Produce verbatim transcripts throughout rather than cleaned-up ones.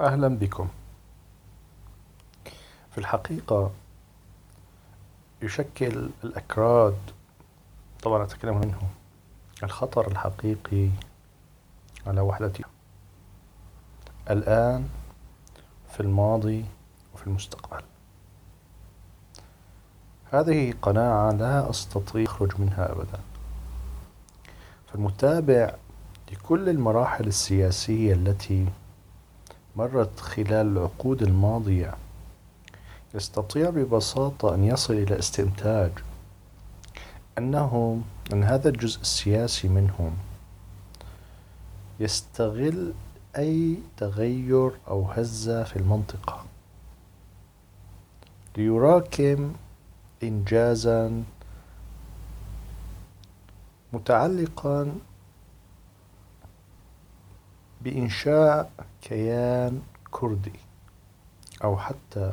أهلا بكم. في الحقيقة يشكل الأكراد، طبعا أتكلم عنه، الخطر الحقيقي على وحدتنا الآن، في الماضي وفي المستقبل. هذه قناعة لا أستطيع أخرج منها أبدا. فالمتابع لكل المراحل السياسية التي مرت خلال العقود الماضية يستطيع ببساطة أن يصل إلى استنتاج أنهم أن هذا الجزء السياسي منهم يستغل أي تغير أو هزة في المنطقة ليراكم إنجازا متعلقا بإنشاء كيان كردي أو حتى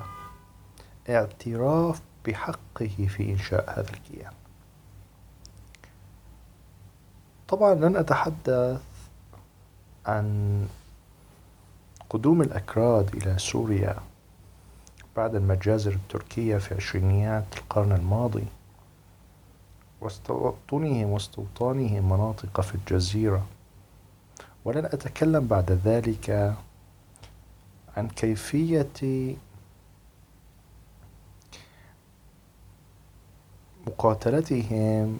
اعتراف بحقه في إنشاء هذا الكيان. طبعا لن أتحدث عن قدوم الأكراد إلى سوريا بعد المجازر التركية في عشرينيات القرن الماضي واستوطنهم واستوطانهم مناطق في الجزيرة، ولن أتكلم بعد ذلك عن كيفية مقاتلتهم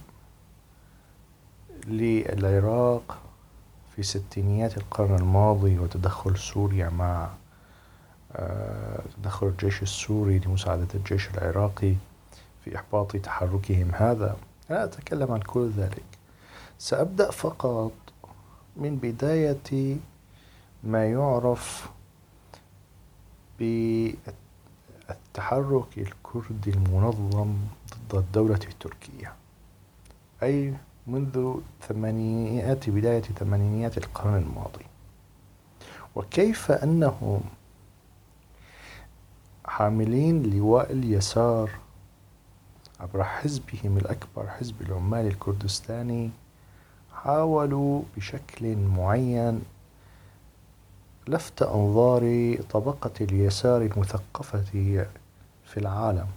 للعراق في ستينيات القرن الماضي وتدخل سوريا مع تدخل الجيش السوري لمساعدة الجيش العراقي في إحباط تحركهم. هذا أنا أتكلم عن كل ذلك. سأبدأ فقط من بداية ما يعرف بالتحرك الكردي المنظم ضد الدولة التركية، أي منذ ثمانينيات بداية ثمانينيات القرن الماضي، وكيف أنهم حاملين لواء اليسار عبر حزبهم الأكبر حزب العمال الكردستاني حاولوا بشكل معين لفت أنظار طبقة اليسار المثقفة في العالم،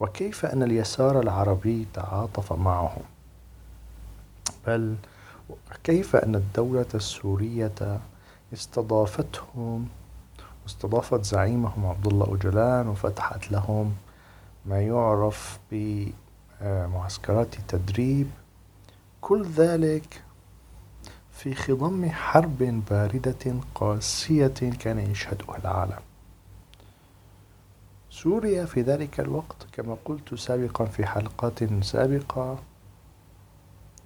وكيف أن اليسار العربي تعاطف معهم، بل كيف أن الدولة السورية استضافتهم واستضافت زعيمهم عبد الله أوجلان وفتحت لهم ما يعرف بمعسكرات تدريب. كل ذلك في خضم حرب باردة قاسية كان يشهدها العالم. سوريا في ذلك الوقت كما قلت سابقا في حلقات سابقة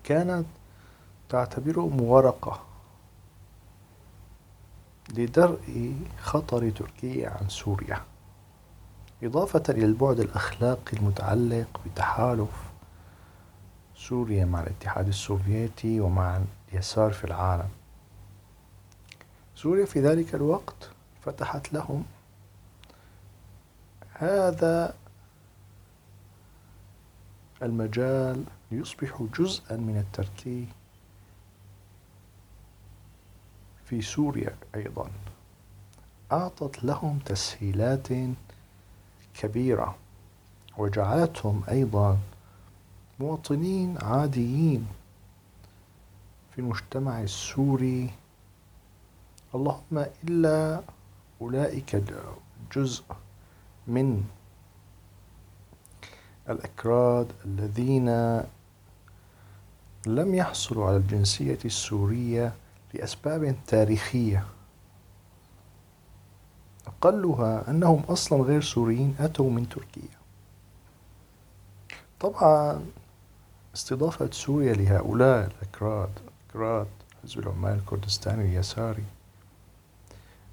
كانت تعتبرهم ورقة لدرء خطر تركيا عن سوريا، إضافة إلى البعد الأخلاقي المتعلق بتحالف سوريا مع الاتحاد السوفيتي ومع اليسار في العالم. سوريا في ذلك الوقت فتحت لهم هذا المجال ليصبحوا جزءا من التركي في سوريا. أيضا أعطت لهم تسهيلات كبيرة وجعلتهم أيضا مواطنين عاديين في المجتمع السوري، اللهم إلا أولئك جزء من الأكراد الذين لم يحصلوا على الجنسية السورية لأسباب تاريخية، أقلها أنهم أصلا غير سوريين أتوا من تركيا. طبعا استضافة سوريا لهؤلاء الأكراد أكراد حزب العمال الكردستاني اليساري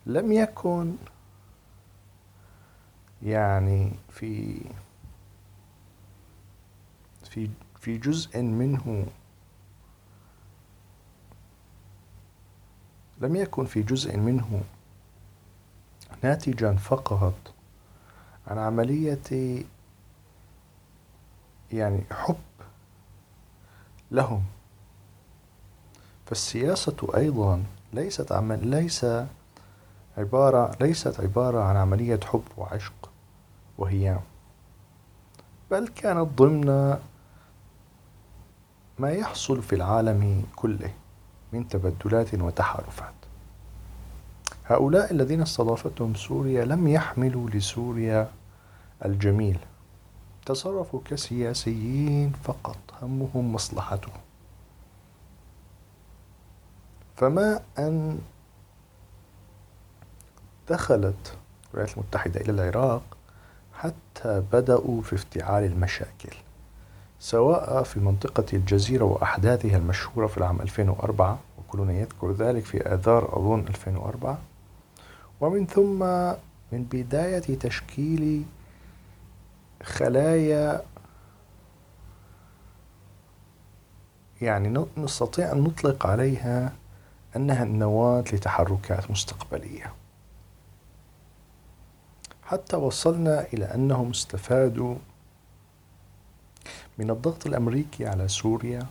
لم يكن يعني في في في جزء منه لم يكن في جزء منه ناتجا فقط عن عملية يعني حب لهم. فالسياسة أيضا ليست عمل ليس عبارة ليست عبارة عن عملية حب وعشق وهيام، بل كانت ضمن ما يحصل في العالم كله من تبدلات وتحالفات. هؤلاء الذين استضافتهم سوريا لم يحملوا لسوريا الجميل، تصرفوا كسياسيين فقط، همهم مصلحتهم. فما أن دخلت الولايات المتحدة إلى العراق حتى بدأوا في افتعال المشاكل، سواء في منطقة الجزيرة وأحداثها المشهورة في العام ألفين وأربعة، وكلنا يذكر ذلك في آذار أظن ألفين وأربعة، ومن ثم من بداية تشكيل خلايا يعني نستطيع أن نطلق عليها أنها النواة لتحركات مستقبلية، حتى وصلنا إلى أنهم استفادوا من الضغط الأمريكي على سوريا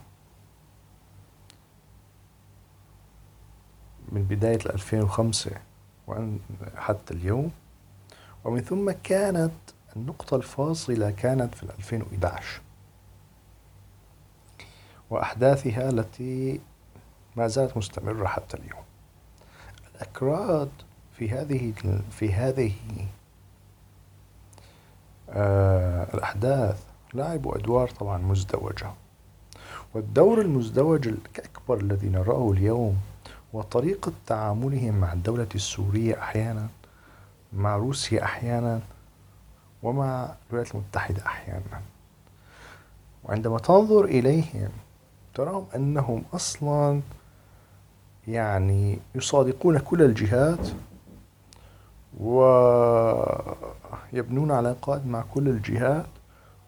من بداية ألفين وخمسة حتى اليوم. ومن ثم كانت النقطة الفاصلة كانت في ألفين وإحدى عشر وأحداثها التي ما زالت مستمرة حتى اليوم. الأكراد في هذه في هذه آه الأحداث لعبوا أدوار طبعا مزدوجة، والدور المزدوج الأكبر الذي نراه اليوم وطريقة تعاملهم مع الدولة السورية أحيانا، مع روسيا أحيانا، ومع الولايات المتحدة أحيانا. وعندما تنظر إليهم تراهم أنهم أصلا يعني يصادقون كل الجهات ويبنون علاقات مع كل الجهات،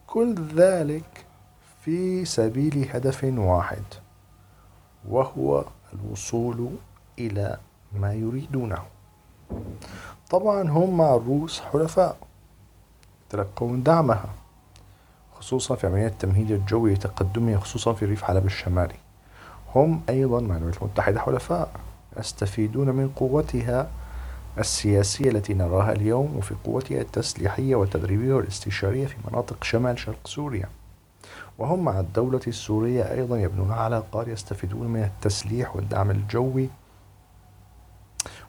كل ذلك في سبيل هدف واحد، وهو الوصول إلى ما يريدونه. طبعا هم مع الروس حلفاء، يتلقون دعمها خصوصا في عمليات التمهيد الجوي تقدمية خصوصا في ريف حلب الشمالي. هم أيضا مع الولايات المتحدة حلفاء، يستفيدون من قوتها السياسية التي نراها اليوم، وفي قوتها التسليحية والتدريبية والاستشارية في مناطق شمال شرق سوريا. وهم مع الدولة السورية أيضا يبنون علاقات، يستفيدون من التسليح والدعم الجوي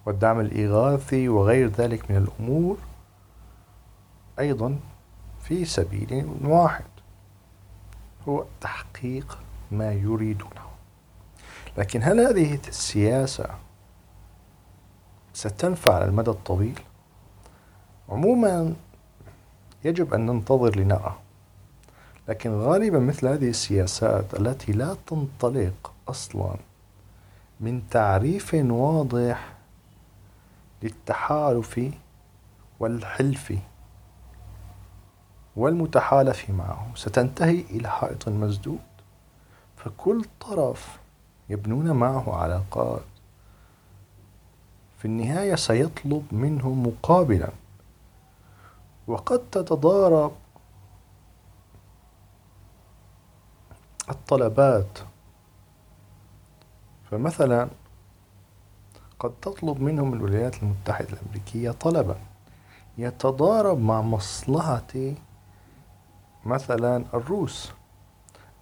والدعم الإغاثي وغير ذلك من الأمور، أيضا في سبيل واحد هو تحقيق ما يريدونه. لكن هل هذه السياسة ستنفع على المدى الطويل؟ عموما يجب أن ننتظر لنرى، لكن غالبا مثل هذه السياسات التي لا تنطلق أصلا من تعريف واضح للتحالف والحلف والمتحالف معه ستنتهي إلى حائط مسدود، فكل طرف يبنون معه علاقات في النهاية سيطلب منهم مقابلا، وقد تتضارب الطلبات. فمثلا قد تطلب منهم الولايات المتحدة الأمريكية طلبا يتضارب مع مصلحة مثلا الروس،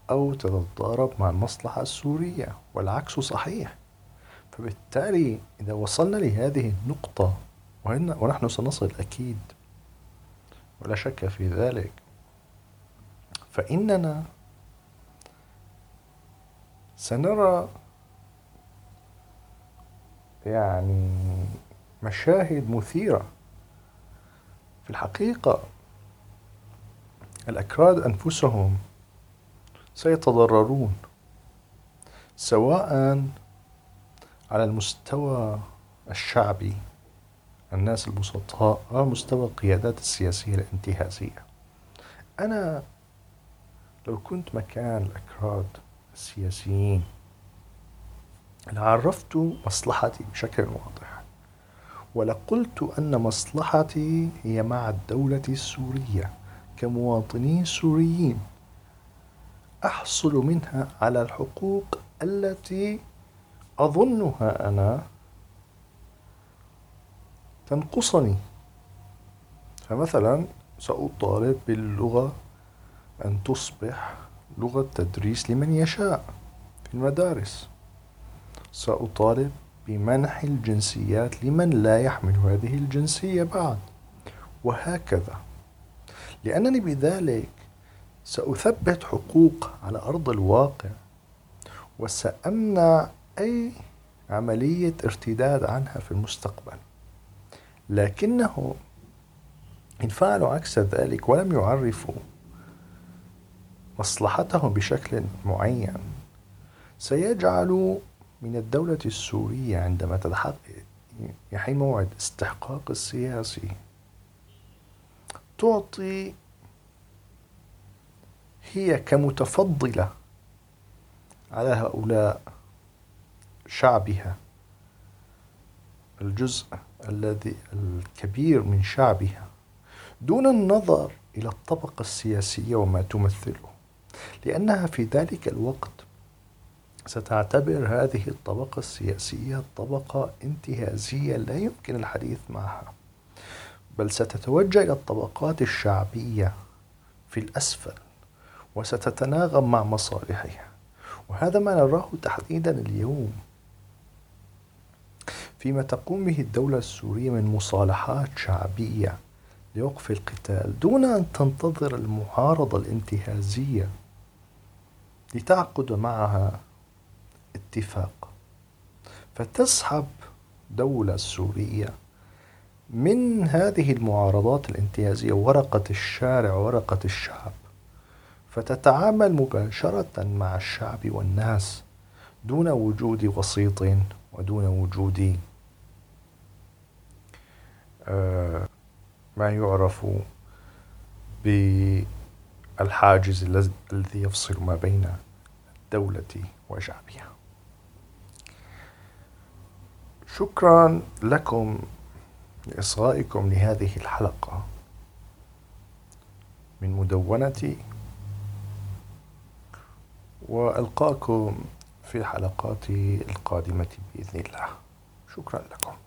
أو تتضارب مع المصلحة السورية، والعكس صحيح. فبالتالي إذا وصلنا لهذه النقطة، ونحن سنصل أكيد ولا شك في ذلك، فإننا سنرى يعني مشاهد مثيرة. في الحقيقة الأكراد أنفسهم سيتضررون، سواء على المستوى الشعبي الناس البسطاء أو مستوى القيادات السياسية الانتهازية. أنا لو كنت مكان الأكراد السياسيين لعرفت مصلحتي بشكل واضح، ولقلت أن مصلحتي هي مع الدولة السورية كمواطنين سوريين أحصل منها على الحقوق التي أظنها أنا تنقصني. فمثلا سأطالب باللغة أن تصبح لغة تدريس لمن يشاء في المدارس. سأطالب بمنح الجنسيات لمن لا يحمل هذه الجنسية بعد، وهكذا، لأنني بذلك سأثبت حقوق على أرض الواقع، وسأمنع أي عملية ارتداد عنها في المستقبل. لكنه إن فعلوا عكس ذلك ولم يعرفوا مصلحتهم بشكل معين، سيجعلوا من الدولة السورية عندما تتحقق يحين موعد استحقاق السياسي تعطي هي كمتفضلة على هؤلاء شعبها، الجزء الذي الكبير من شعبها، دون النظر إلى الطبقة السياسية وما تمثله، لأنها في ذلك الوقت ستعتبر هذه الطبقة السياسية طبقة انتهازية لا يمكن الحديث معها، بل ستتوجه إلى الطبقات الشعبية في الأسفل وستتناغم مع مصالحها. وهذا ما نراه تحديدا اليوم فيما تقوم به الدولة السورية من مصالحات شعبية لوقف القتال دون أن تنتظر المعارضة الانتهازية لتعقد معها اتفاق، فتسحب دولة سورية من هذه المعارضات الانتهازية ورقة الشارع ورقة الشعب، فتتعامل مباشرة مع الشعب والناس دون وجود وسيط ودون وجود ما يعرف بالحاجز الذي يفصل ما بين الدولة وشعبها. شكرا لكم لإصغائكم لهذه الحلقة من مدونتي، وألقاكم في الحلقات القادمة بإذن الله. شكرا لكم.